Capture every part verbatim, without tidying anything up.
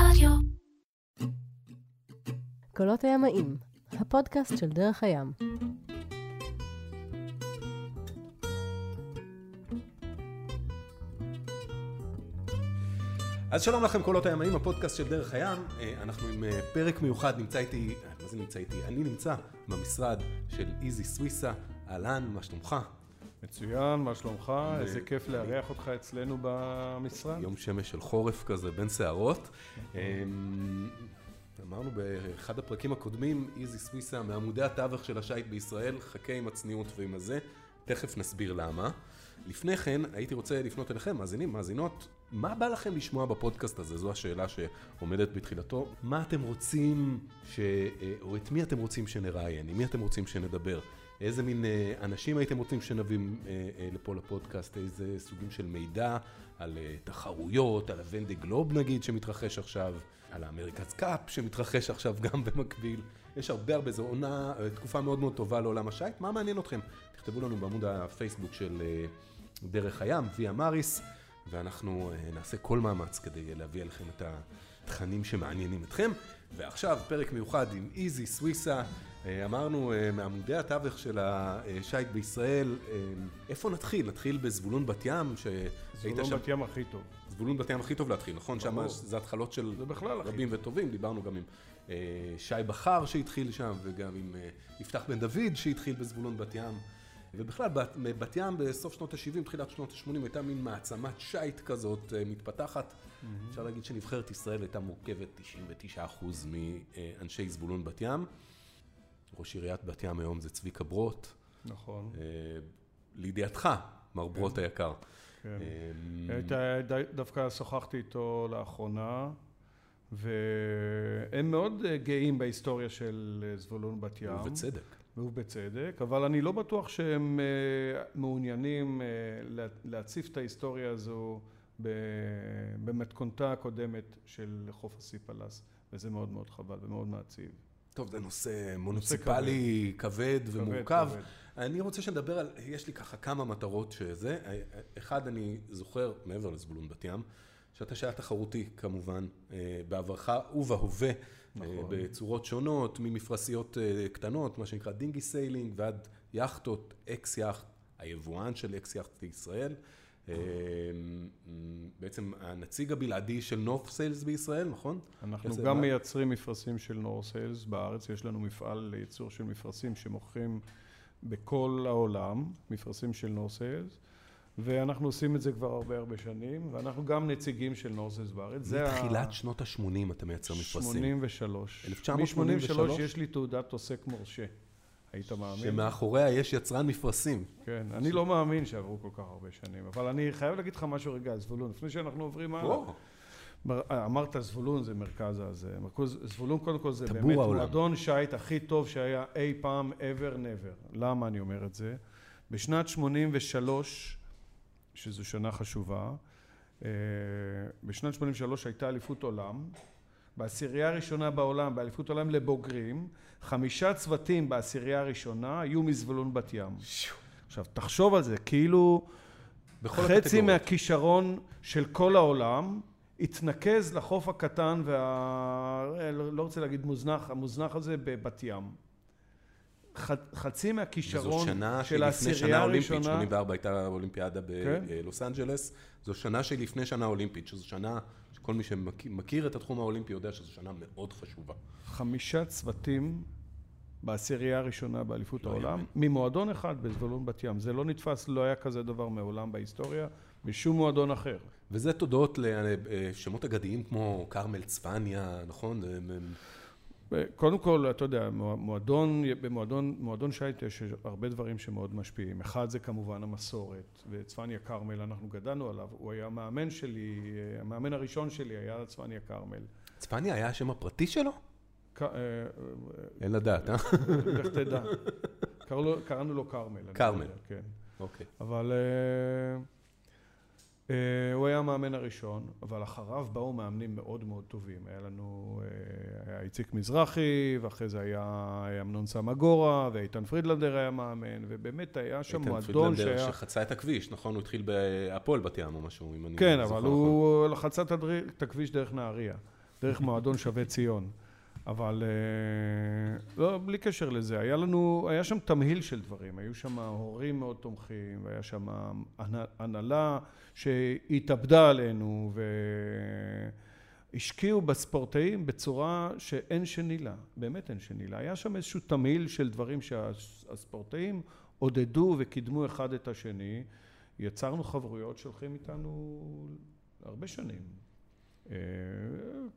רדיו. קולות הימאים, הפודקאסט של דרך הים. אז שלום לכם, קולות הימאים, הפודקאסט של דרך הים. אנחנו עם פרק מיוחד, נמצא איתי, מה זה נמצא איתי? אני נמצא במשרד של איזי סוויסה. אהלן, מה שלומך? מצוין, מה שלומך? איזה כיף לארח אותך אצלנו במשרד. יום שמש של חורף כזה, בין שערות. אמרנו באחד הפרקים הקודמים, איזי סוויסה, מעמודי התווך של השייט בישראל, חכה עם הצניעות ועם הזה, תכף נסביר למה. לפני כן, הייתי רוצה לפנות אליכם, מאזינים, מאזינות, מה בא לכם לשמוע בפודקאסט הזה? זו השאלה שעומדת בתחילתו. מה אתם רוצים, ש... או את מי אתם רוצים שנראיין, עם מי אתם רוצים שנדבר? איזה מין אנשים הייתם רוצים שנביאים לפה לפודקאסט, איזה סוגים של מידע על תחרויות, על הוונדה גלוב נגיד שמתרחש עכשיו, על האמריקס קאפ שמתרחש עכשיו גם במקביל. יש הרבה הרבה, זו עונה, תקופה מאוד מאוד טובה לעולם השייט. מה מעניין אתכם? תכתבו לנו בעמוד הפייסבוק של דרך הים, ויה מריס, ואנחנו נעשה כל מאמץ כדי להביא אליכם את התכנים שמעניינים אתכם. ועכשיו פרק מיוחד עם איזי סוויסה. אמרנו, מעמודי התווך של השייט בישראל, איפה נתחיל? נתחיל בזבולון בת ים, שהיית שם... זבולון בת ים הכי טוב. זבולון בת ים הכי טוב להתחיל, נכון? שם זה התחלות של רבים וטובים. דיברנו גם עם שי בחר שהתחיל שם, וגם עם יפתח בן דוד שהתחיל בזבולון בת ים. ובכלל, בת ים בסוף שנות ה-שבעים, תחילת שנות ה-שמונים, הייתה מין מעצמת שייט כזאת מתפתחת. אפשר להגיד שנבחרת ישראל הייתה מורכבת תשעים ותשעה אחוז מאנשי זבולון בת ים. ראש עיריית בת ים היום זה צביק הברut. נכון. לידיעתך, מר ברוט היקר. כן. דווקא שוחחתי איתו לאחרונה, והם מאוד גאים בהיסטוריה של זבולון בת ים. ובצדק. ובצדק, אבל אני לא בטוח שהם מעוניינים להציף את ההיסטוריה הזו במתכונתה הקודמת של חוף הסיפלס, וזה מאוד מאוד חבל ומאוד מעציב. טוב, זה נושא מונוציפלי כבד ומורכב. אני רוצה שנדבר על, יש לי ככה כמה מטרות שזה. אחד, אני זוכר, מעבר לזבולון בת ים, שאתה שהיה תחרותי כמובן, בעברך ובהווה, בצורות שונות, ממפרסיות קטנות, מה שנקרא דינגי סיילינג, ועד יאכטות, אקס-יאכט, היבואן של אקס-יאכט בישראל. בעצם הנציג הבלעדי של נורת' סיילס בישראל, נכון? אנחנו גם מייצרים מפרסים של נורת' סיילס בארץ, יש לנו מפעל לייצור של מפרסים שמוכרים בכל העולם, מפרסים של נורת' סיילס, ואנחנו עושים את זה כבר הרבה הרבה שנים, ואנחנו גם נציגים של נורת' סיילס בארץ. מתחילת שנות ה-שמונים אתה מייצר מפרסים. שמונים ושלוש. מ-שמונים ושלוש יש לי תעודת עוסק מורשה. היית מאמין? שמאחוריה יש יצרן מפרסים. כן, אני לא מאמין שעברו כל כך הרבה שנים, אבל אני חייב להגיד לך משהו רגע, זבולון, לפני שאנחנו עוברים הלאה. אמרת זבולון זה מרכז הזה, זבולון קודם כל זה באמת מועדון שייט הכי טוב שהיה אי פעם, ever never. למה אני אומר את זה? בשנת שמונים ושלוש, שזו שנה חשובה, בשנת שמונים ושלוש הייתה אליפות עולם, בעשירייה הראשונה בעולם, באליפות עולם לבוגרים, חמישה צוותים בעשירייה הראשונה היו מזבולון בת ים. עכשיו, תחשוב על זה, כאילו חצי מהכישרון של כל העולם התנקז לחוף הקטן וה... לא רוצה להגיד מוזנח, המוזנח הזה בבת ים. חצי מהכישרון של העשירייה הראשונה... שמונים וארבע הייתה אולימפיאדה בלוס אנג'לס. זו שנה שלפני שנה אולימפית, שזו שנה... כל מי שמכיר את התחום האולימפי יודע שזו שנה מאוד חשובה. חמישה צוותים בעשירייה הראשונה באליפות העולם, ממועדון אחד בזבולון בת ים. זה לא נתפס, לא היה כזה דבר מעולם בהיסטוריה, משום מועדון אחר. וזה תודות לשמות אגדיים כמו קרמל צפניה, נכון? קודם כל, אתה יודע, מועדון, במועדון, מועדון שייט יש הרבה דברים שמאוד משפיעים. אחד זה כמובן המסורת, וצפניה קרמל, אנחנו גדלנו עליו, הוא היה המאמן שלי, המאמן הראשון שלי היה צפניה קרמל. צפניה היה השם הפרטי שלו? אין לדעת, אה? איך תדע. קראנו לו קרמל. קרמל. כן. אוקיי. אבל... הוא היה המאמן הראשון, אבל אחריו באו מאמנים מאוד מאוד טובים. היה לנו, היה איצ'ק מזרחי, ואחרי זה היה אמנון סמגורה, ואיתן פרידלנדר היה מאמן, ובאמת היה שם מועדון שהיה... איתן פרידלנדר שחצה את הכביש, נכון? הוא התחיל באפול בת ים או משהו, אם אני זוכר. כן, אבל הוא לחצה את הכביש דרך נהריה. דרך מועדון שווה ציון. אבל לא, בלי קשר לזה, היה לנו, היה שם תמהיל של דברים, היו שם הורים מאוד תומכים, היה שם הנהלה שהתאבדה עלינו, והשקיעו בספורטאים בצורה שאין שנילה, באמת אין שנילה. היה שם איזשהו תמהיל של דברים שהספורטאים עודדו וקידמו אחד את השני, יצרנו חברויות שהולכים איתנו הרבה שנים.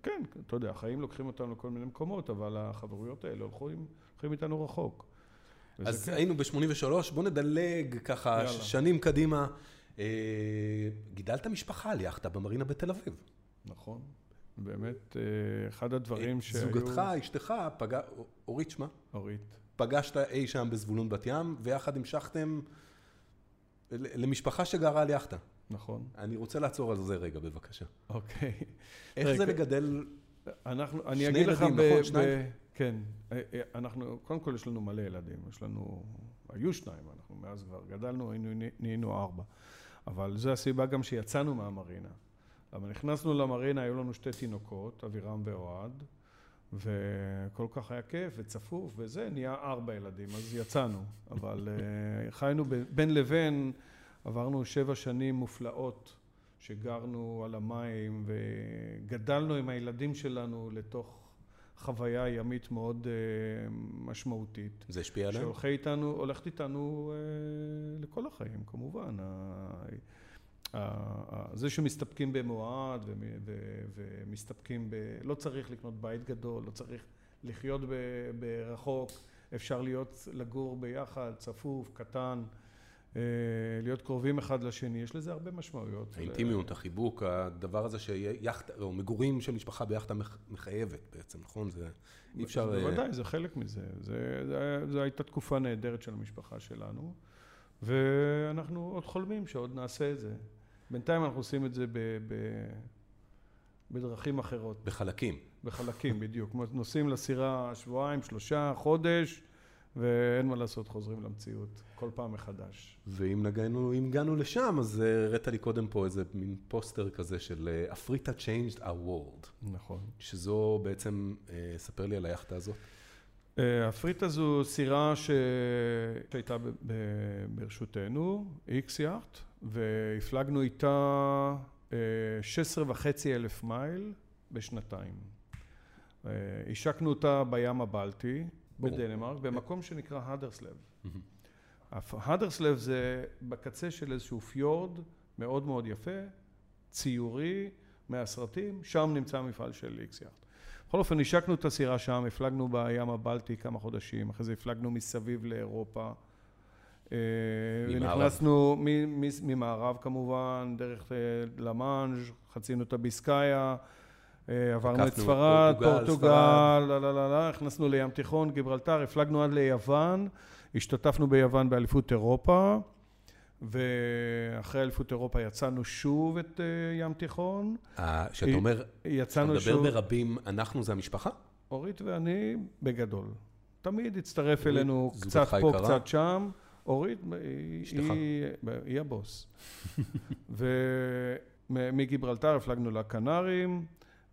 כן, אתה יודע, החיים לוקחים אותנו לכל מיני מקומות, אבל החברויות האלה הולכים איתנו רחוק. אז היינו ב-שמונים ושלוש, בוא נדלג ככה שנים קדימה. גידלת משפחה על יאכטה במרינה בתל אביב. נכון, באמת אחד הדברים שהיו... זוגתך, אשתך, אורית שמה? אורית. פגשת אי שם בזבולון בת ים, ויחד המשכתם למשפחה שגרה על יאכטה. נכון. אני רוצה לעצור על זה רגע, בבקשה. אוקיי. איך זה לגדל שני ילדים, נכון? שניים? כן. אנחנו, קודם כל יש לנו מלא ילדים. יש לנו, היו שניים, אנחנו מאז כבר גדלנו, נהיינו ארבע. אבל זו הסיבה גם שיצאנו מהמרינה. אבל נכנסנו למרינה, היו לנו שתי תינוקות, אבירם ואוהד, וכל כך היה כיף וצפוף, וזה נהיה ארבע ילדים, אז יצאנו. אבל חיינו בין לבין, עברנו שבע שנים מופלאות שגרנו על המים וגדלנו עם הילדים שלנו לתוך חוויה ימית מאוד משמעותית. זה השפיע עליהם? שהולכת איתנו לכל החיים, כמובן. זה שמסתפקים במועד ומסתפקים ב... לא צריך לקנות בית גדול, לא צריך לחיות ברחוק, אפשר להיות לגור ביחד, צפוף, קטן. להיות קרובים אחד לשני, יש לזה הרבה משמעויות. האינטימיות, החיבוק, הדבר הזה שיחטה, או מגורים של משפחה ביחטה מחייבת בעצם, נכון? זה אי אפשר... בוודאי, זה חלק מזה. זו הייתה תקופה נהדרת של המשפחה שלנו, ואנחנו עוד חולמים שעוד נעשה את זה. בינתיים אנחנו עושים את זה בדרכים אחרות. בחלקים. בחלקים, בדיוק. נוסעים לסירה שבועיים, שלושה, חודש, ואין מה לעשות, חוזרים למציאות, כל פעם מחדש. ואם נגענו, אם הגענו לשם, אז ראית לי קודם פה איזה מין פוסטר כזה של Afrita Changed Our World. נכון. שזו בעצם, ספר לי על היאכטה הזאת. Afrita זו סירה שהייתה ברשותנו, X-Yacht, והפלגנו איתה שש עשרה וחצי אלף מייל בשנתיים. השקנו אותה בים הבלטי, בדנמרק, במקום שנקרא האדרסלב. האדרסלב זה בקצה של איזשהו פיורד מאוד מאוד יפה, ציורי, מהסרטים, שם נמצא המפעל של X-Yacht. בכל אופן, השקנו את הסירה שם, הפלגנו בים הבלטי כמה חודשים, אחרי זה הפלגנו מסביב לאירופה. ונכנסנו ממערב כמובן, דרך למאנז', חצינו את הביסקאיה, עברנו את ספרד, פורטוגל, לא, לא, לא, לא, הכנסנו לים תיכון, גיברלטר, הפלגנו עד ליוון, השתתפנו ביוון באליפות אירופה, ואחרי אליפות אירופה יצאנו שוב את ים תיכון. שאתה אומר, אתה מדבר ברבים, אנחנו זה המשפחה? אורית ואני בגדול. תמיד הצטרף אלינו קצת פה, קצת שם. אורית, היא הבוס. ומגיברלטר הפלגנו לקנרים,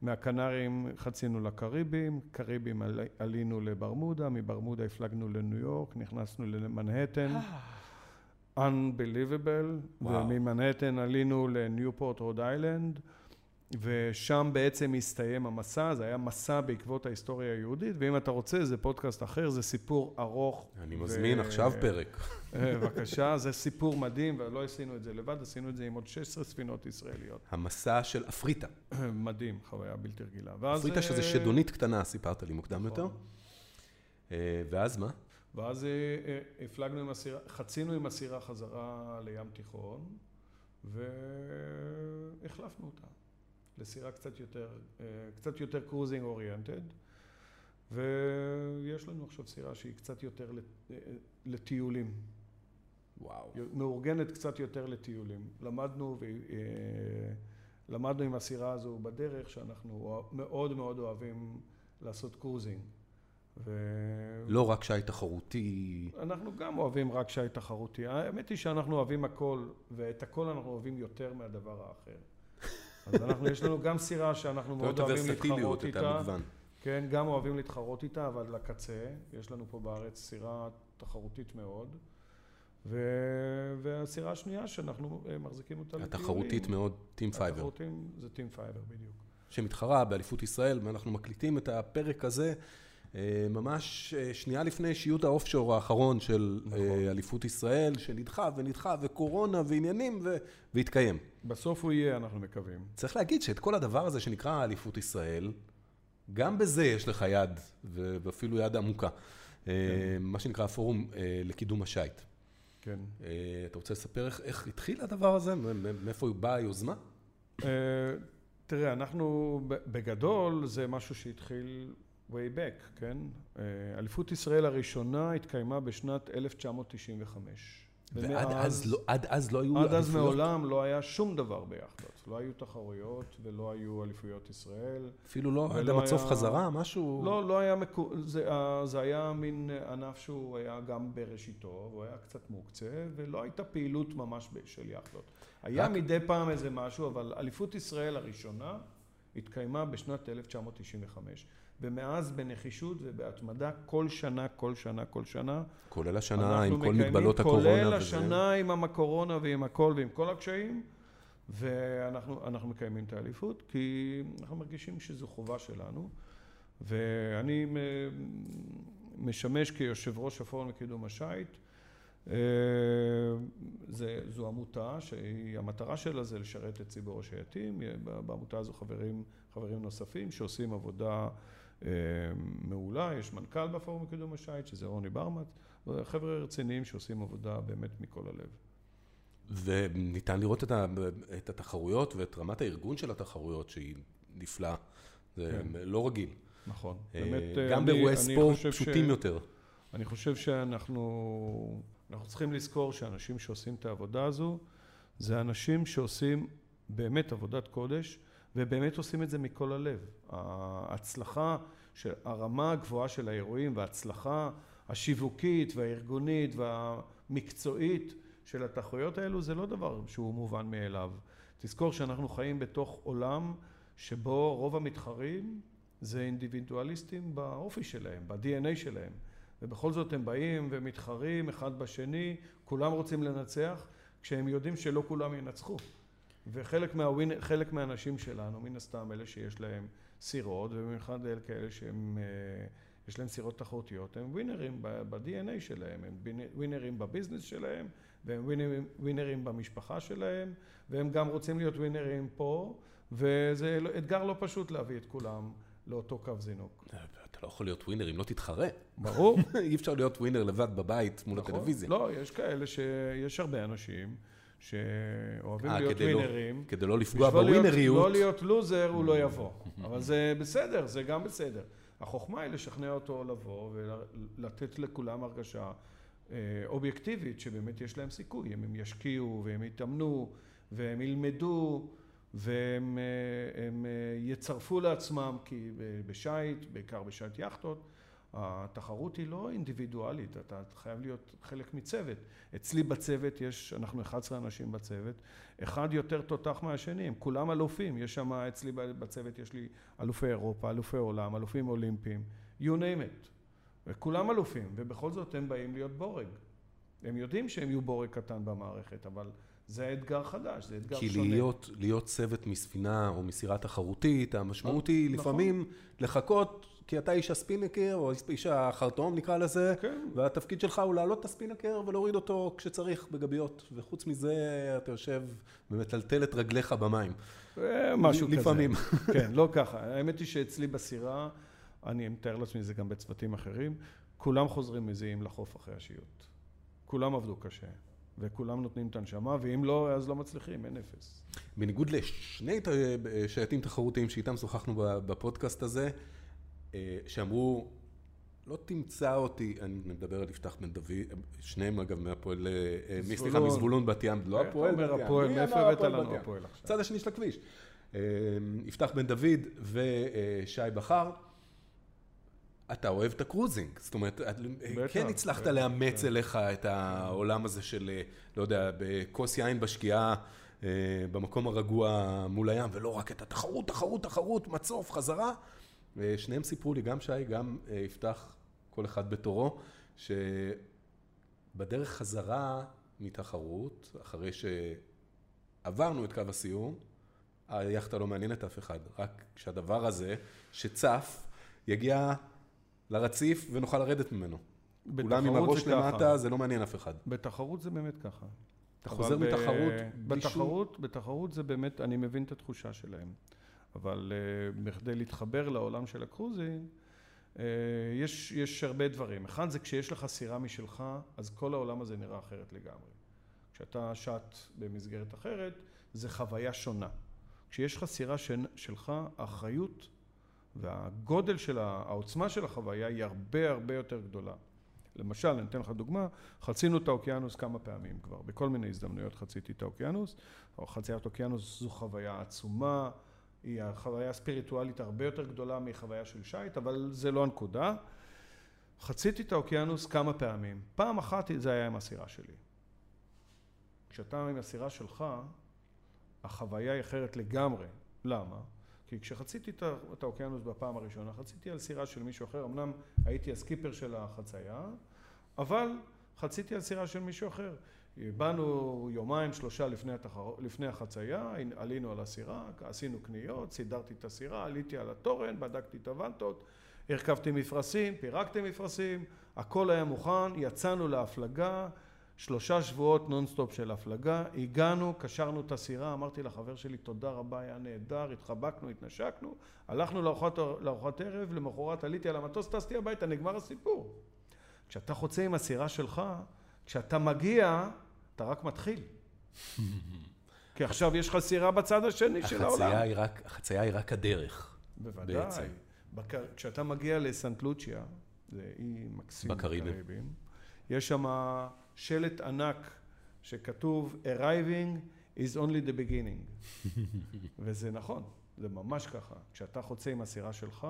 מהקנרים חצינו לקריבים, קריבים עלינו לברמודה, מברמודה הפלגנו לניו יורק, נכנסנו למנהטן, unbelievable, וממנהטן עלינו לניופורט רוד איילנד, ושם בעצם הסתיים המסע, זה היה מסע בעקבות ההיסטוריה היהודית, ואם אתה רוצה, זה פודקאסט אחר, זה סיפור ארוך. אני מזמין עכשיו פרק. בבקשה, זה סיפור מדהים, ולא עשינו את זה לבד, עשינו את זה עם עוד שש עשרה ספינות ישראליות. המסע של אפריטה. מדהים, חוויה בלתי רגילה. אפריטה שזה שדונית קטנה, סיפרת לי מוקדם יותר. ואז מה? ואז חצינו עם הסירה חזרה לים תיכון, והחלפנו אותה. לסירה קצת יותר, קצת יותר קרוזינג אוריינטד, ויש לנו עכשיו סירה שהיא קצת יותר לטיולים. וואו. מאורגנת קצת יותר לטיולים. למדנו, למדנו עם הסירה הזו בדרך שאנחנו מאוד מאוד אוהבים לעשות קרוזינג. לא רק שי תחרותי. אנחנו גם אוהבים רק שי תחרותי. האמת היא שאנחנו אוהבים הכל, ואת הכל אנחנו אוהבים יותר מהדבר האחר. אז אנחנו, יש לנו גם סירה שאנחנו מאוד אוהבים להתחרות איתה. כן, גם אוהבים להתחרות איתה, אבל לקצה. יש לנו פה בארץ סירה תחרותית מאוד. והסירה השנייה שאנחנו מחזיקים אותה לטיולים. התחרותית מאוד, טים פייבר. התחרותים זה טים פייבר בדיוק. שמתחרה באליפות ישראל, ואנחנו מקליטים את הפרק הזה ממש שנייה לפני שיוט האופשור האחרון של אליפות ישראל, שנדחה ונדחה וקורונה ועניינים והתקיים. בסוף הוא יהיה, אנחנו מקווים. צריך להגיד שאת כל הדבר הזה שנקרא אליפות ישראל, גם בזה יש לך יד, ואפילו יד עמוקה. מה שנקרא הפורום לקידום השייט. כן. אתה רוצה לספר איך התחיל הדבר הזה? מאיפה באה היוזמה? תראה, אנחנו בגדול זה משהו שהתחיל way back, כן? אליפות ישראל הראשונה התקיימה בשנת אלף תשע מאות תשעים וחמש. ועד אז לא היו אליפויות? עד אז מעולם לא היה שום דבר ביחדות. לא היו תחרויות ולא היו אליפויות ישראל. אפילו לא, עד המצוף חזרה, משהו? לא, לא היה, זה היה מין ענף שהוא היה גם בראשיתו, הוא היה קצת מוקצה, ולא הייתה פעילות ממש של יחדות. היה מדי פעם איזה משהו, אבל אליפות ישראל הראשונה התקיימה בשנת אלף תשע מאות תשעים וחמש. ומאז בנחישות ובהתמדה כל שנה, כל שנה, כל שנה. כולל השנה עם כל מגבלות הקורונה. כולל השנה עם הקורונה ועם הכל ועם כל הקשיים. ואנחנו מקיימים את האליפות, כי אנחנו מרגישים שזו חובה שלנו. ואני משמש כיושב ראש הפורום לקידום השייט. זו עמותה שהמטרה שלה זה לשרת את ציבור השייטים. בעמותה הזו חברים, חברים נוספים שעושים עבודה מעולה. יש מנכ"ל בפורום לקידום השייט, שזה רוני ברמת, וחבר'ה רציניים שעושים עבודה באמת מכל הלב. וניתן לראות את התחרויות ואת רמת הארגון של התחרויות שהיא נפלאה. זה לא רגיל. נכון. גם באירועי ספורט פשוטים יותר. אני חושב שאנחנו אנחנו צריכים לזכור שאנשים שעושים את העבודה הזו, זה אנשים שעושים באמת עבודת קודש, ובאמת עושים את זה מכל הלב. ההצלחה, הרמה הגבוהה של האירועים, וההצלחה השיווקית והארגונית והמקצועית של התחרויות האלו, זה לא דבר שהוא מובן מאליו. תזכור שאנחנו חיים בתוך עולם שבו רוב המתחרים זה אינדיבידואליסטים באופי שלהם, ב-די אן איי שלהם. ובכל זאת הם באים ומתחרים אחד בשני, כולם רוצים לנצח, כשהם יודעים שלא כולם ינצחו. וחלק מהווינר, חלק מהאנשים שלנו, מן הסתם אלה שיש להם סירות, ובמיוחד אלה כאלה שהם, יש להם סירות תחרותיות, הם ווינרים ב-די אן איי שלהם, הם ווינרים בביזנס שלהם, והם ווינרים, ווינרים במשפחה שלהם, והם גם רוצים להיות ווינרים פה, וזה אתגר לא פשוט להביא את כולם לאותו קו זינוק. אתה לא יכול להיות ווינר אם לא תתחרה. ברור. אי אפשר להיות ווינר לבד בבית מול הטלוויזיה. לא, יש כאלה שיש הרבה אנשים שאוהבים להיות ווינרים. כדי לא לפגוע בווינריות. לא להיות לוזר, הוא לא יבוא. אבל זה בסדר, זה גם בסדר. החוכמה היא לשכנע אותו לבוא ולתת לכולם הרגשה אובייקטיבית שבאמת יש להם סיכוי. הם ישקיעו והם יתאמנו והם ילמדו. והם הם יצרפו לעצמם, כי בשייט, בעיקר בשייט יחטות, התחרות היא לא אינדיבידואלית, אתה חייב להיות חלק מצוות. אצלי בצוות יש, אנחנו אחד עשר אנשים בצוות, אחד יותר תותח מהשני, הם כולם אלופים, יש שם, אצלי בצוות יש לי אלופי אירופה, אלופי עולם, אלופים אולימפיים, you name it, וכולם אלופים, ובכל זאת הם באים להיות בורג. הם יודעים שהם יהיו בורג קטן במערכת, אבל זה אתגר חדש, זה אתגר שונה. כי להיות, להיות צוות מספינה או מסירה תחרותית, המשמעות היא לפעמים נכון. לחכות, כי אתה איש הספינקר או איש החרטום נקרא לזה, כן. והתפקיד שלך הוא להעלות את הספינקר ולהוריד אותו כשצריך בגביות, וחוץ מזה אתה יושב ומטלטל את רגליך במים. משהו כזה. לפעמים. כן, לא ככה. האמת היא שאצלי בסירה, אני מתאר לעצמי זה גם בצוותים אחרים, כולם חוזרים מזיעים לחוף אחרי השיוט. כולם עבדו קשה. וכולם נותנים את הנשמה, ואם לא, אז לא מצליחים, אין אפס. בניגוד לשני שייטים תחרותיים שאיתם שוחחנו בפודקאסט הזה, שאמרו, לא תמצא אותי, אני מדבר על יפתח בן דוד, שניהם אגב מהפועל, סליחה, מזבולון בת ים, לא הפועל בת ים. אתה אומר הפועל, מאיפה הבאת לנו הפועל עכשיו? הצד השני של הכביש. יפתח בן דוד ושי בחר, אתה אוהב את הקרוזינג, זאת אומרת, כן הצלחת לאמץ אליך את העולם הזה של, לא יודע, בקוס יין בשקיעה במקום הרגוע מול הים, ולא רק את התחרות, תחרות, תחרות, מצוף, חזרה. שניהם סיפרו לי, גם שי, גם יפתח, כל אחד בתורו, שבדרך חזרה מתחרות, אחרי שעברנו את קו הסיום, היחטה לא מעניינת אף אחד, רק כשהדבר הזה שצף יגיע לרציף ונוכל לרדת ממנו. אולם עם הראש למטה זה לא מעניין אף אחד. בתחרות זה באמת ככה. אתה חוזר מתחרות בישהו? בתחרות זה באמת, אני מבין את התחושה שלהם. אבל בכדי להתחבר לעולם של הקרוזים, יש, יש הרבה דברים. אחד זה כשיש לך סירה משלך, אז כל העולם הזה נראה אחרת לגמרי. כשאתה שט במסגרת אחרת, זה חוויה שונה. כשיש לך סירה שלך, האחריות והגודל של העוצמה של החוויה היא הרבה הרבה יותר גדולה. למשל, אני אתן לך דוגמה, חצינו את האוקיינוס כמה פעמים כבר, בכל מיני הזדמנויות חציתי את האוקיינוס, או חציית האוקיינוס זו חוויה עצומה, היא החוויה הספיריטואלית הרבה יותר גדולה מחוויה של שייט, אבל זה לא הנקודה. חציתי את האוקיינוס כמה פעמים, פעם אחת זה היה עם הסירה שלי. כשאתה עם הסירה שלך, החוויה היא אחרת לגמרי. למה? כי כשחציתי את האוקיינוס בפעם הראשונה, חציתי על סירה של מישהו אחר, אמנם הייתי הסקיפר של החצייה, אבל חציתי על סירה של מישהו אחר. באנו יומיים, שלושה לפני, התחר... לפני החצייה, עלינו על הסירה, עשינו קניות, סידרתי את הסירה, עליתי על התורן, בדקתי את הוונטות, הרכבתי מפרסים, פירקתי מפרסים, הכל היה מוכן, יצאנו להפלגה, שלושה שבועות נונסטופ של הפלגה, הגענו, קשרנו את הסירה, אמרתי לחבר שלי, תודה רבה, היה נהדר, התחבקנו, התנשקנו, הלכנו לארוחת, לארוחת ערב, למחרת עליתי על המטוס, טסתי הביתה, נגמר הסיפור. כשאתה חוצה עם הסירה שלך, כשאתה מגיע, אתה רק מתחיל. כי עכשיו יש לך סירה בצד השני של העולם. החצייה היא רק הדרך. בוודאי. בקר... כשאתה מגיע לסנט לוצ'יה, זה אי מקסים בקריבים, יש שם שלט ענק שכתוב arriving is only the beginning. וזה נכון, זה ממש ככה. כשאתה חוצה עם הסירה שלך,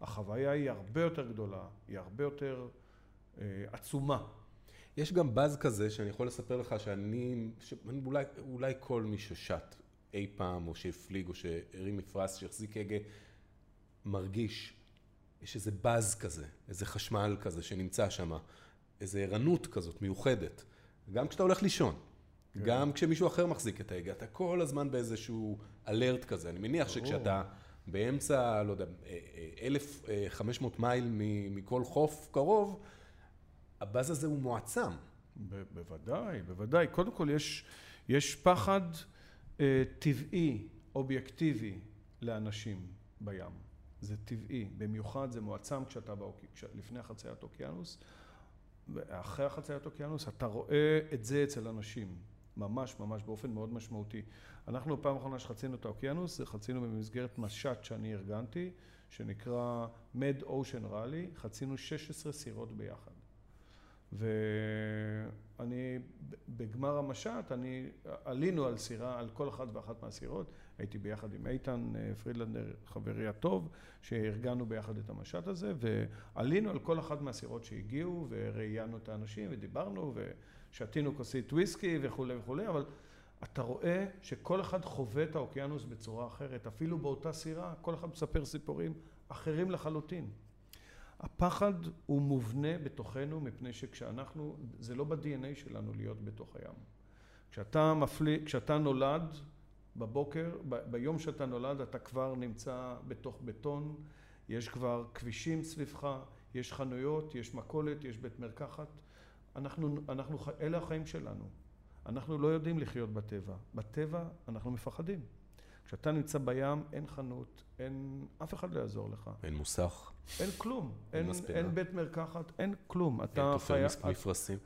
החוויה היא הרבה יותר גדולה, היא הרבה יותר אה, עצומה. יש גם באז כזה שאני יכול לספר לך שאני, שאני אולי, אולי כל מי ששט אי פעם או שהפליג או שהרים מפרס, שהחזיק הגה, מרגיש. יש איזה באז כזה, איזה חשמל כזה שנמצא שם. איזו ערנות כזאת מיוחדת, גם כשאתה הולך לישון, כן. גם כשמישהו אחר מחזיק את ההגה, אתה כל הזמן באיזשהו אלרט כזה. אני מניח ברור. שכשאתה באמצע, לא יודע, אלף וחמש מאות מייל מכל חוף קרוב, הבאז הזה הוא מועצם. ב- בוודאי, בוודאי. קודם כל יש, יש פחד אה, טבעי, אובייקטיבי לאנשים בים. זה טבעי, במיוחד זה מועצם כשאתה באוקי, כש... לפני חציית אוקיינוס, ואחרי החציית אוקיינוס, אתה רואה את זה אצל אנשים, ממש ממש באופן מאוד משמעותי. אנחנו פעם אחרונה שחצינו את האוקיינוס, זה חצינו במסגרת משט שאני ארגנתי, שנקרא Med Ocean Rally, חצינו שש עשרה סירות ביחד. ואני, בגמר המשט, אני, עלינו על סירה, על כל אחת ואחת מהסירות, הייתי ביחד עם איתן פרידלנדר, חברי הטוב, שארגנו ביחד את המשט הזה, ועלינו על כל אחת מהסירות שהגיעו, וראיינו את האנשים, ודיברנו, ושתינו כוסית וויסקי וכו' וכו', אבל אתה רואה שכל אחד חווה את האוקיינוס בצורה אחרת, אפילו באותה סירה, כל אחד מספר סיפורים אחרים לחלוטין. הפחד הוא מובנה בתוכנו, מפני שכשאנחנו, זה לא ב-די אן איי שלנו להיות בתוך הים. כשאתה מפליג, כשאתה נולד בבוקר, ב- ביום שאתה נולד, אתה כבר נמצא בתוך בטון, יש כבר כבישים סביבך, יש חנויות, יש מכולת, יש בית מרקחת. אנחנו, אנחנו, אלה החיים שלנו. אנחנו לא יודעים לחיות בטבע. בטבע אנחנו מפחדים. כשאתה נמצא בים, אין חנות, אין אף אחד לעזור לך. אין מוסך. אין כלום. אין, אין, אין בית מרקחת, אין כלום. אתה חייב... אין מפרסים.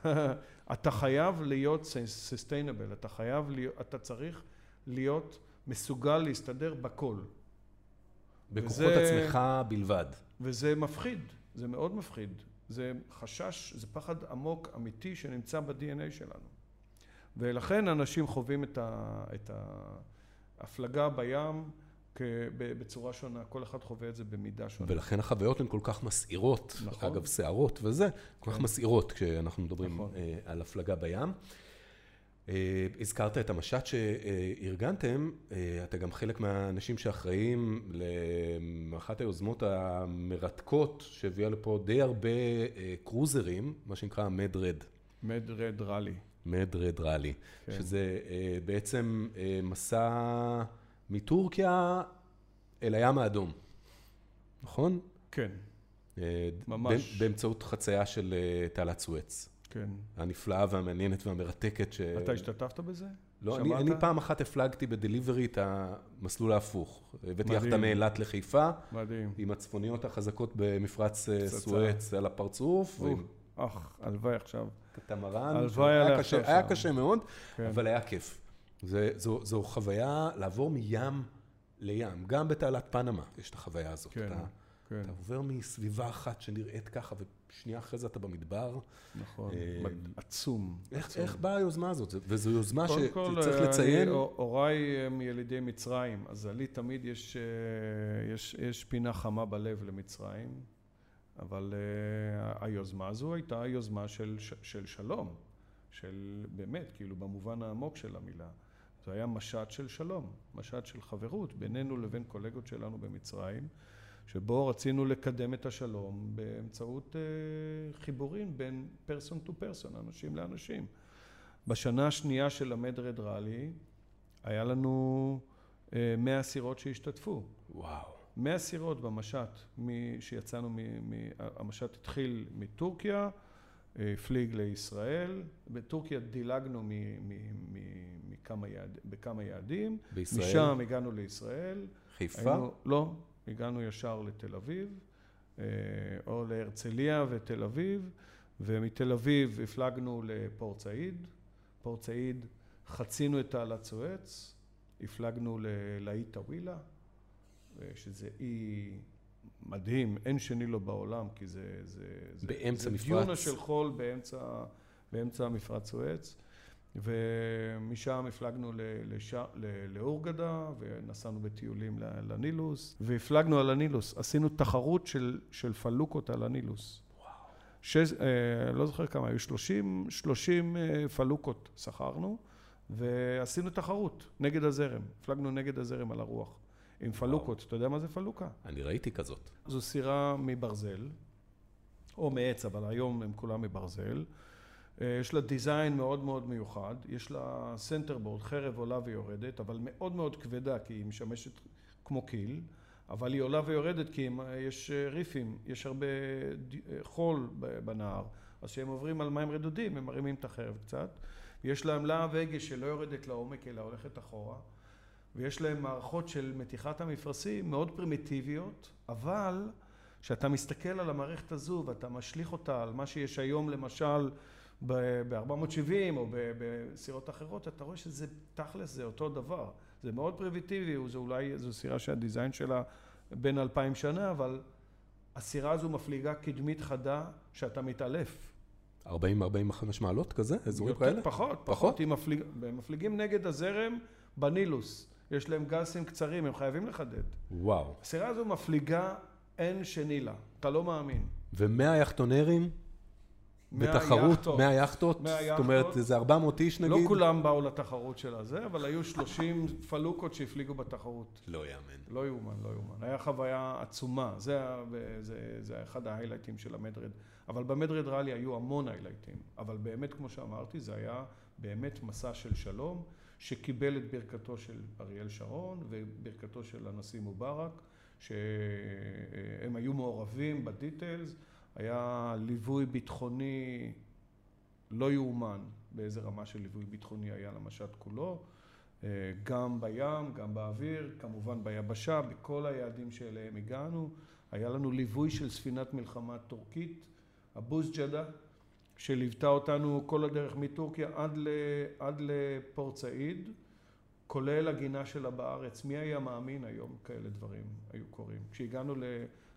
אתה חייב להיות sustainable, אתה חייב להיות, אתה צריך להיות מסוגל להסתדר בכל. בכוחות וזה, עצמך בלבד. וזה מפחיד, זה מאוד מפחיד. זה חשש, זה פחד עמוק, אמיתי, שנמצא ב-די אן איי שלנו. ולכן אנשים חווים את ה... את ה הפלגה בים בצורה שונה, כל אחד חווה את זה במידה שונה. ולכן החוויות הן כל כך מסעירות, נכון. אגב, שערות וזה, כל כך מסעירות כשאנחנו מדברים נכון. על הפלגה בים. הזכרת את המשט שארגנתם, אתה גם חלק מהאנשים שאחראים לאחת היוזמות המרתקות שהביאה לפה די הרבה קרוזרים, מה שנקרא Med Red. Med Red Rally. Med Red Rally, כן. שזה בעצם מסע מטורקיה אל הים האדום, נכון? כן, ממש. באמצעות חצייה של תעלת סואץ. כן. הנפלאה והמעניינת והמרתקת ש... אתה השתתפת בזה? לא, אני, אני פעם אחת הפלגתי בדליברי את המסלול ההפוך. הבאתי יחד מאילת לחיפה. מדהים. עם הצפוניות החזקות במפרץ סואץ על הפרצוף. אך, הלוואי עכשיו. קטמרן. הלוואי עליה עכשיו. היה קשה מאוד, אבל היה כיף. זו חוויה לעבור מים לים, גם בתעלת פנמה יש את החוויה הזאת. כן. אתה עובר מסביבה אחת שנראית ככה, ושנייה אחרי זה אתה במדבר. נכון, עצום. איך באה היוזמה הזאת? וזו יוזמה שצריך לציין. הוריי הם ילידי מצרים, אז לי תמיד יש פינה חמה בלב למצרים, אבל היוזמה הזו הייתה יוזמה של שלום, של באמת, כאילו במובן העמוק של המילה. זה היה משט של שלום, משט של חברות בינינו לבין קולגות שלנו במצרים, שבו רצינו לקדם את השלום באמצעות uh, חיבורים בין פרסון טו פרסון, אנשים לאנשים. בשנה השנייה של המד רד רלי, היה לנו uh, מאה סירות שהשתתפו. וואו. מאה סירות במשט, מ- שיצאנו, מ- מ- המשט התחיל מטורקיה, uh, פליג לישראל. בטורקיה דילגנו מ- מ- מ- מכמה יעד, בכמה יעדים. בישראל? משם הגענו לישראל. חיפה? היינו, לא. הגענו ישר לתל אביב, או להרצליה ותל אביב, ומתל אביב הפלגנו לפורט סעיד. פורט סעיד חצינו את תעלת סואץ, הפלגנו לאי טווילה, שזה אי מדהים, אין שני לו בעולם, כי זה... זה באמצע מפרץ. זה דיונה של חול באמצע, באמצע מפרץ סואץ. ומשם הפלגנו לאורגדה, ונסענו בטיולים לנילוס, והפלגנו על הנילוס. עשינו תחרות של, של פלוקות על הנילוס. וואו. שז, אה, לא זוכר כמה, היו שלושים פלוקות שכרנו, ועשינו תחרות נגד הזרם. הפלגנו נגד הזרם על הרוח, עם פלוקות. וואו. אתה יודע מה זה פלוקה? אני ראיתי כזאת. זו סירה מברזל, או מעץ, אבל היום הם כולם מברזל. יש לה דיזיין מאוד מאוד מיוחד, יש לה סנטרבורד, חרב עולה ויורדת, אבל מאוד מאוד כבדה, כי היא משמשת כמו קיל, אבל היא עולה ויורדת כי יש ריפים, יש הרבה חול בנהר, אז כשהם עוברים על מים רדודים, הם מרימים את החרב קצת. יש להם להב הגה שלא יורדת לעומק, אלא הולכת אחורה, ויש להם מערכות של מתיחת המפרשים מאוד פרימיטיביות, אבל כשאתה מסתכל על המערכת הזו ואתה משליך אותה על מה שיש היום, למשל, ב-ארבע מאות שבעים או בסירות אחרות, אתה רואה שזה תכלס, זה אותו דבר. זה מאוד פרימיטיבי, וזה אולי, זו סירה שהדיזיין שלה בין אלפיים שנה, אבל הסירה הזו מפליגה קדמית חדה שאתה מתעלף. ארבעים ארבעים וחמש מעלות כזה? אזורים כאלה? פחות, פחות. הם מפליגים נגד הזרם בנילוס. יש להם גסים קצרים, הם חייבים לחדד. וואו. הסירה הזו מפליגה אין שני לה, אתה לא מאמין. ומאה יחטונרים? בתחרות, מאה יאכטות, זאת אומרת, זה ארבע מאות איש נגיד. לא כולם באו לתחרות של הזה, אבל היו שלושים פלוקות שהפליגו בתחרות. לא יאמן. לא יאומן, לא יאומן. היה חוויה עצומה, זה, זה, זה אחד ההיילייטים של המד רד. אבל במד רד רלי היו המון ההיילייטים, אבל באמת, כמו שאמרתי, זה היה באמת מסע של שלום, שקיבל את ברכתו של אריאל שרון וברכתו של הנשיא מובארק, שהם היו מעורבים בדיטלס, היה ליווי ביטחוני לא יאומן, באיזה רמה של ליווי ביטחוני היה למשט כולו, גם בים, גם באוויר, כמובן ביבשה, בכל היעדים שאליהם הגענו. היה לנו ליווי של ספינת מלחמה טורקית, הבוס ג'דה, שליוותה אותנו כל הדרך מטורקיה עד, ל... עד לפורט סעיד, כולל הגינה שלה בארץ. מי היה מאמין היום כאלה דברים היו קורים? כשהגענו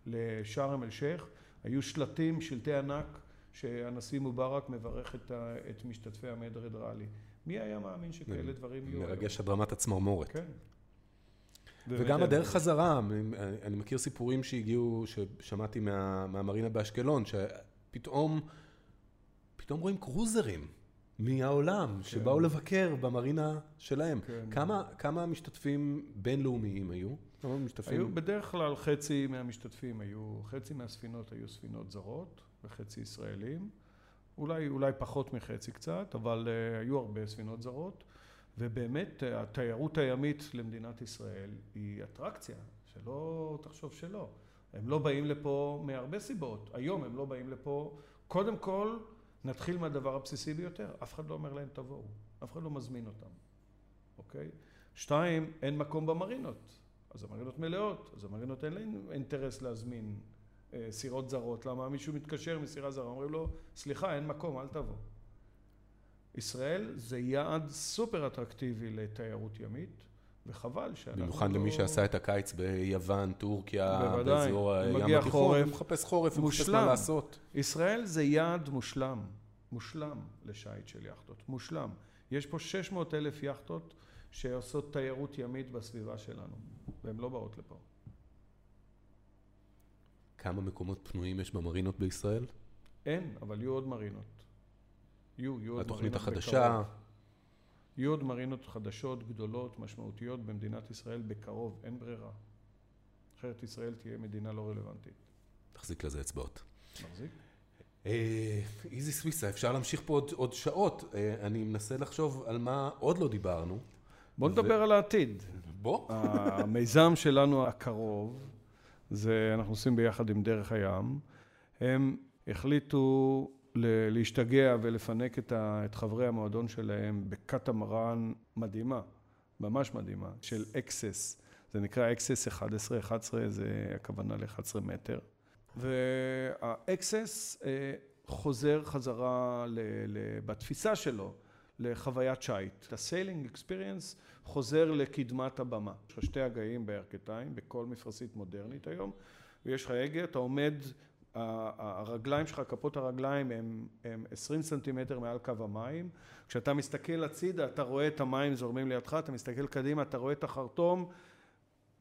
לשארם אל שייח, היו שלטים, שלטי ענק, שהנשיא מובארק מברך את, ה, את משתתפי המד רד רלי. מי היה מאמין שכאלה דברים יהיו? מרגש עד רמת הצמרמורת. כן. וגם הדרך חזרה, אני מכיר סיפורים שהגיעו, ששמעתי מהמרינה באשקלון, שפתאום, פתאום רואים קרוזרים מהעולם, שבאו לבקר במרינה שלהם. כמה משתתפים בינלאומיים היו? היו בדרך כלל חצי מהמשתתפים היו, חצי מהספינות היו ספינות זרות וחצי ישראלים. אולי, אולי פחות מחצי קצת, אבל היו הרבה ספינות זרות. ובאמת התיירות הימית למדינת ישראל היא אטרקציה, שלא תחשוב שלא. הם לא באים לפה מהרבה סיבות. היום הם לא באים לפה. קודם כל, נתחיל מהדבר הבסיסי ביותר. אף אחד לא אומר להם תבואו. אף אחד לא מזמין אותם. אוקיי? שתיים, אין מקום במרינות. אז המרינות מלאות. אז המרינות אין להם אינטרס להזמין סירות זרות. למה? מישהו מתקשר מסירה זרה. אומרים לו, סליחה, אין מקום, אל תבוא. ישראל זה יעד סופר אטרקטיבי לתיירות ימית. וחבל שאנחנו... במיוחד למי שעשה את הקיץ ביוון, טורקיה, באזור הים התיכון, הוא מחפש חורף, הוא מחפש מה לעשות. ישראל זה יעד מושלם, מושלם לשייט של יאכטות, מושלם. יש פה שש מאות אלף יאכטות שעושות תיירות ימית בסביבה שלנו, והן לא באות לפה. כמה מקומות פנויים יש במרינות בישראל? אין, אבל יהיו עוד מרינות. יהיו, יהיו עוד מרינות. התוכנית החדשה... יהיו עוד מרינות חדשות, גדולות, משמעותיות במדינת ישראל בקרוב, אין ברירה. אחרת ישראל תהיה מדינה לא רלוונטית. תחזיק לזה אצבעות. תחזיק. איזי סוויסה, אפשר להמשיך פה עוד שעות. אני מנסה לחשוב על מה עוד לא דיברנו. בוא נדבר על העתיד. בוא. המיזם שלנו הקרוב, זה אנחנו עושים ביחד עם דרך הים. הם החליטו... להשתגע ולפנק את חברי המועדון שלהם בקטמרן מדהימה, ממש מדהימה, של אקסס. זה נקרא אקסס אחת עשרה, אחת עשרה זה הכוונה ל-אחד עשר מטר. והאקסס חוזר חזרה בתפיסה שלו לחוויית שייט. הסיילינג אקספיריאנס חוזר לקדמת הבמה. יש לך שתי הגאים בירכתיים, בכל מפרסית מודרנית היום, ויש לך הגה, אתה עומד... הרגליים שלך, כפות הרגליים, הם, הם עשרים סנטימטר מעל קו המים. כשאתה מסתכל הצידה, אתה רואה את המים זורמים לידך, אתה מסתכל קדימה, אתה רואה את החרטום,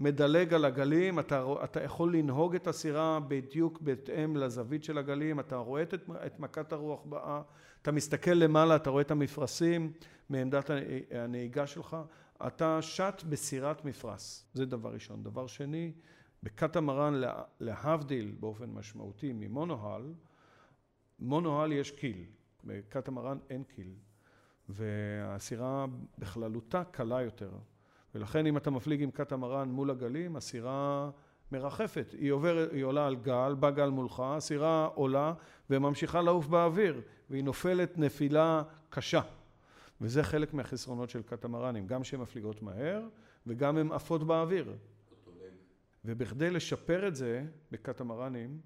מדלג על הגלים, אתה, אתה יכול לנהוג את הסירה בדיוק בהתאם לזווית של הגלים, אתה רואה את, את מכת הרוח באה, אתה מסתכל למעלה, אתה רואה את המפרשים מעמדת הנהיגה שלך, אתה שט בסירת מפרש. זה דבר ראשון. דבר שני, בקטמרן, להבדיל באופן משמעותי ממונוהל, מונוהל יש קיל, בקטמרן אין קיל, והסירה בכללותה קלה יותר, ולכן אם אתה מפליג עם קטמרן מול הגלים, הסירה מרחפת, היא, עובר, היא עולה על גל, בא גל מולך, הסירה עולה וממשיכה לעוף באוויר, והיא נופלת נפילה קשה, וזה חלק מהחסרונות של קטמרנים, גם שהן מפליגות מהר וגם הן עפות באוויר. ובכדי לשפר את זה בקטמרנים,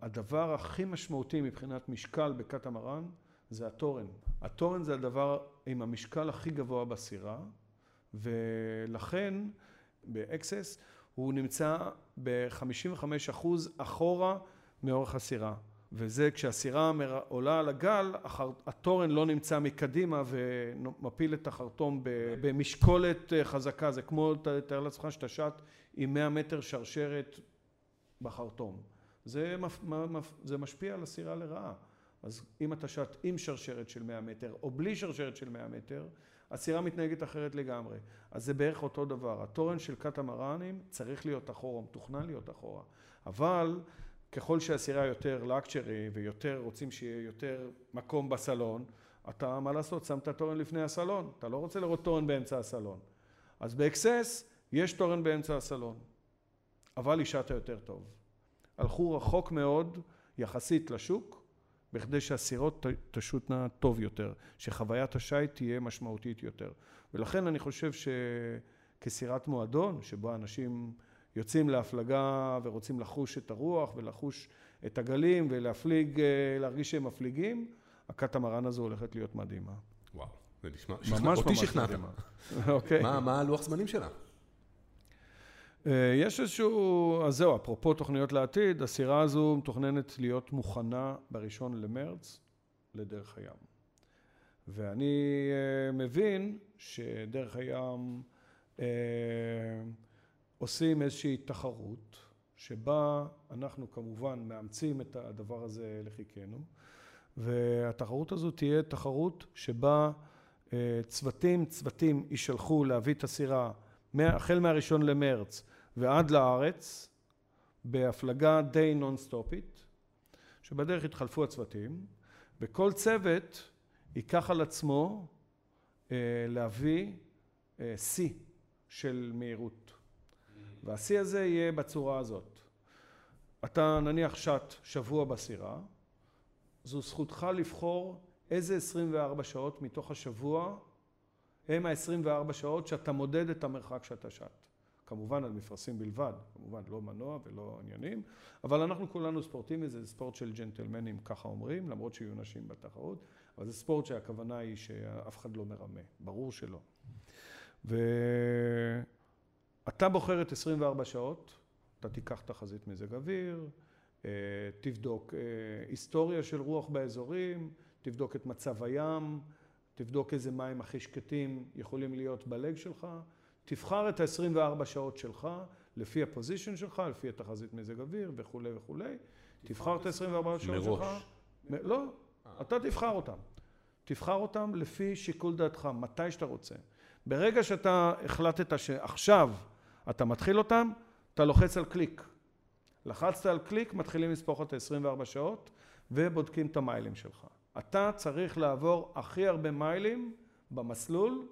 הדבר הכי משמעותי מבחינת משקל בקטמרן זה התורן. התורן זה הדבר עם המשקל הכי גבוה בסירה, ולכן באקסס הוא נמצא ב-חמישים וחמישה אחוז אחורה מאורך הסירה. וזה כשהסירה עולה על הגל, התורן לא נמצא מקדימה ומפיל את החרטום במשקולת חזקה. זה כמו, תאר לעצמך שאתה שט עם מאה מטר שרשרת בחרטום. זה, זה משפיע על הסירה לרעה. אז אם אתה שט עם שרשרת של מאה מטר או בלי שרשרת של מאה מטר, הסירה מתנהגת אחרת לגמרי. אז זה בערך אותו דבר. התורן של קטמרנים צריך להיות אחורה, מתוכנן להיות אחורה. אבל... ככל שהסירה יותר לקצ'רי ויותר רוצים שיהיה יותר מקום בסלון, אתה, מה לעשות? שמת תורן לפני הסלון. אתה לא רוצה לראות תורן באמצע הסלון. אז באקסס יש תורן באמצע הסלון, אבל אישתה יותר טוב. הלכו רחוק מאוד יחסית לשוק, בכדי שהסירות תשותנה טוב יותר, שחוויית השייט תהיה משמעותית יותר. ולכן אני חושב שכסירת מועדון, שבה אנשים... יוצאים להפלגה ורוצים לחוש את הרוח ולחוש את הגלים ולהפליג, להרגיש שהם מפליגים, הקטמרן הזו הולכת להיות מדהימה. וואו, זה נשמע, ממש אותי שכנעתם. אוקיי. מה הלוח זמנים שלה? יש איזשהו, אז זהו, אפרופו תוכניות לעתיד, הסירה הזו מתוכננת להיות מוכנה בראשון למרץ לדרך הים. ואני מבין שדרך הים... עושים איזושהי תחרות, שבה אנחנו כמובן מאמצים את הדבר הזה לחיקנו, והתחרות הזו תהיה תחרות שבה צוותים, צוותים יישלחו להביא את הסירה החל מהראשון למרץ ועד לארץ, בהפלגה די נונסטופית, שבדרך התחלפו הצוותים, וכל צוות ייקח על עצמו להביא סי של מהירות. והסי הזה יהיה בצורה הזאת. אתה נניח שט שבוע בסירה, זו זכותך לבחור איזה עשרים וארבע שעות מתוך השבוע הם ה-עשרים וארבע שעות שאתה מודד את המרחק שאתה שט. כמובן על מפרשים בלבד, כמובן לא מנוע ולא עניינים, אבל אנחנו כולנו ספורטים וזה ספורט של ג'נטלמנים, ככה אומרים, למרות שיהיו נשים בתחרות, אבל זה ספורט שהכוונה היא שאף אחד לא מרמה, ברור שלא. ואתה בוחר את עשרים וארבע שעות, אתה תיקח תחזית מזג אוויר, תבדוק היסטוריה של רוח באזורים, תבדוק את מצב הים, תבדוק איזה מים הכי שקטים יכולים להיות בלג שלך, תבחר את ה-עשרים וארבע שעות שלך, לפי הפוזישן שלך, לפי התחזית מזג אוויר וכו' וכו'. תבחר את ה-עשרים וארבע שעות שלך. מראש. לא, אתה תבחר אותם. תבחר אותם לפי שיקול דעתך, מתי שאתה רוצה. ברגע שאתה החלטת שעכשיו אתה מתחיל אותם, אתה לוחץ על קליק. לחצת על קליק, מתחילים לספור את ה-עשרים וארבע שעות ובודקים את המיילים שלך. אתה צריך לעבור הכי הרבה מיילים במסלול,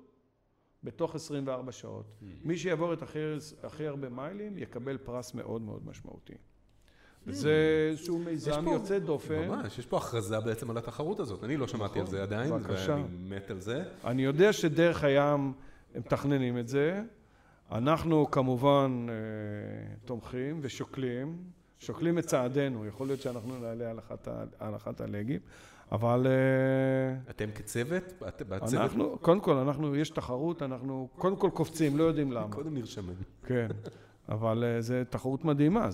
בתוך עשרים וארבע שעות. מי שיעבור את הכי הרבה מיילים יקבל פרס מאוד מאוד משמעותי. וזה איזשהו מיזם יוצא דופן. ממש, יש פה הכרזה בעצם על התחרות הזאת. אני לא שמעתי על זה עדיין, ואני מת על זה. אני יודע שדרך הים הם תכננים את זה. אנחנו כמובן תומכים ושוקלים, שוקלים את צעדינו. יכול להיות שאנחנו נעלה על אחת הלגים. אבל... אתם כצוות? אנחנו, קודם כל, אנחנו, יש תחרות, אנחנו קודם כל קופצים, לא יודעים למה. קודם נרשמים. כן, אבל זו תחרות מדהימה,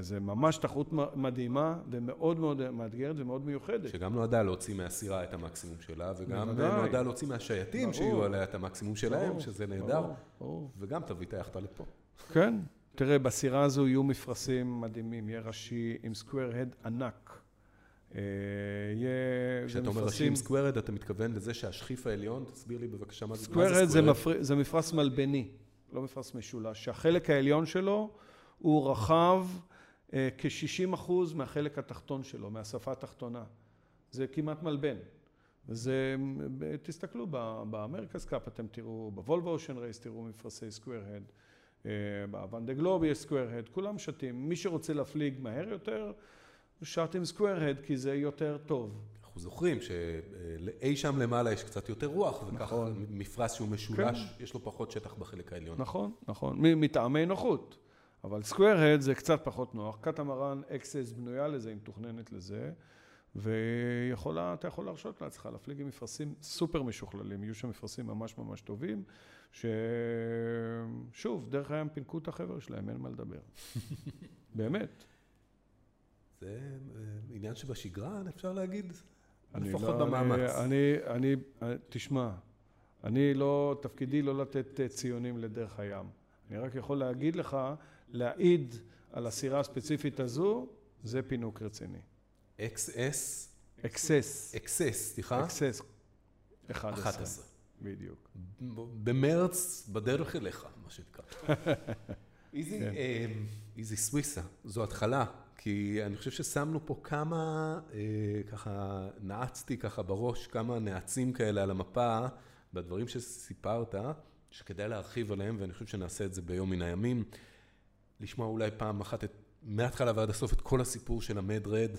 זו ממש תחרות מדהימה ומאוד מאוד מאתגרת ומאוד מיוחדת. שגם נועדה להוציא מהסירה את המקסימום שלה, וגם נועדה להוציא מהשייטים שיהיו עליה את המקסימום שלהם, שזה נהדר, וגם תביא את היחתה לפה. כן, תראה, בסירה הזו יהיו מפרשים מדהימים, יהיה ראשי עם סקוואר הד ענק. כשאתה אומר ראשים סקוורד, אתה מתכוון לזה שהשכיף העליון, תסביר לי בבקשה מה זה סקוורד. סקוורד זה מפרס מלבני, לא מפרס משולש, שהחלק העליון שלו הוא רחב כ-שישים אחוז מהחלק התחתון שלו, מהשפה התחתונה. זה כמעט מלבן. תסתכלו באמריקס קאפ, אתם תראו, בוולבו אושן רייס תראו מפרסי סקוורד, בוונדה גלוב יש סקוורד, כולם שתים. מי שרוצה להפליג מהר יותר, שט עם סקוואר-הד, כי זה יותר טוב. אנחנו זוכרים שאי שם למעלה יש קצת יותר רוח, וכך מפרס שהוא משולש, יש לו פחות שטח בחלק העליון. נכון, נכון. מטעמי נוחות. אבל סקוואר-הד זה קצת פחות נוח. קטמרן, אקסס בנויה לזה, היא מתוכננת לזה, ואתה יכול להרשות לעצמך להפליג עם מפרסים סופר משוכללים. יהיו שם מפרסים ממש ממש טובים, ששוב, דרך הים פינקו את החבר שלהם, אין מה לדבר. באמת. זה עניין שבשגרה, אפשר להגיד, לפחות במאמץ. אני, תשמע, אני לא, תפקידי לא לתת ציונים לדרך הים. אני רק יכול להגיד לך, להעיד על הסירה הספציפית הזו, זה פינוק רציני. אקס-S? אקס-S. אקס-S, סליחה? אקס-S. אחת עשרה. בדיוק. במרץ, בדרך אליך, מה שנקרא. איזי סוויסה, זו התחלה. כי אני חושב ששמנו פה כמה, ככה נעצתי ככה בראש, כמה נעצים כאלה על המפה, בדברים שסיפרת, שכדאי להרחיב עליהם, ואני חושב שנעשה את זה ביום מן הימים, לשמוע אולי פעם אחת, מההתחלה ועד הסוף, את כל הסיפור של המדרד,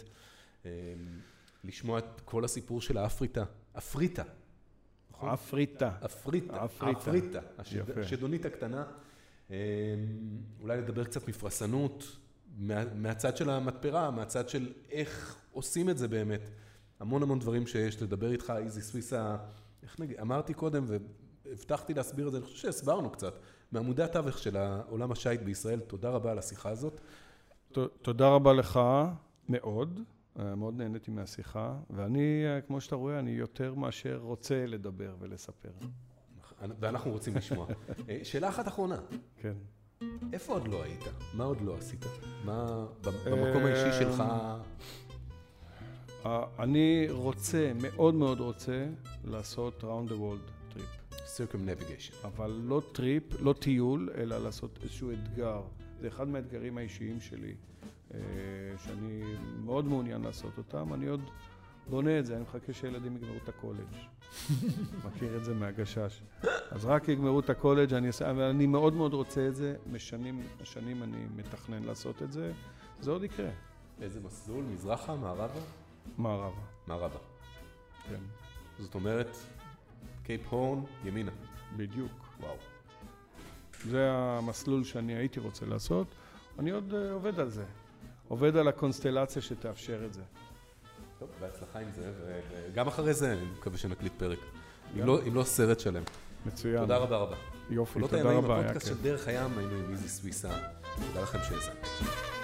לשמוע את כל הסיפור של האפריטה, אפריטה. אפריטה. אפריטה. אפריטה. השדונית הקטנה. אולי לדבר קצת מפרסנות, מהצד של המתפרה, מהצד של איך עושים את זה באמת. המון המון דברים שיש לדבר איתך, איזי סוויסה, איך נגיד, אמרתי קודם והבטחתי להסביר את זה, אני חושב שהסברנו קצת, מעמודי התווך של העולם השייט בישראל, תודה רבה על השיחה הזאת. תודה רבה לך מאוד, מאוד נהניתי מהשיחה, ואני, כמו שאתה רואה, אני יותר מאשר רוצה לדבר ולספר. ואנחנו רוצים לשמוע. שאלה אחת אחרונה. כן. איפה עוד לא היית? מה עוד לא עשית? מה במקום האישי שלך? אני רוצה, מאוד מאוד רוצה, לעשות round the world trip. circumnavigation. אבל לא טריפ, לא טיול, אלא לעשות איזשהו אתגר. זה אחד מהאתגרים האישיים שלי, שאני מאוד מעוניין לעשות אותם. אני עוד בונה את זה, אני מחכה שילדים יגמרו את הקולג'. מכיר את זה מהגשש. אז רק יגמרו את הקולג', אני, אני מאוד מאוד רוצה את זה. משנים, השנים אני מתכנן לעשות את זה. זה עוד יקרה. איזה מסלול? מזרחה? מערבה? מערבה. מערבה. כן. זאת אומרת, קייפ הורן ימינה. בדיוק. וואו. זה המסלול שאני הייתי רוצה לעשות. אני עוד עובד על זה. עובד על הקונסטלציה שתאפשר את זה. טוב, בהצלחה עם זה, וגם אחרי זה אני מקווה שנקליט פרק. אם לא, אם לא סרט שלם. מצוין. תודה רבה רבה. יופי, תודה רבה. הפודקאסט של דרך הים היינו עם איזי סוויסה. תודה לכם שהזמנתם.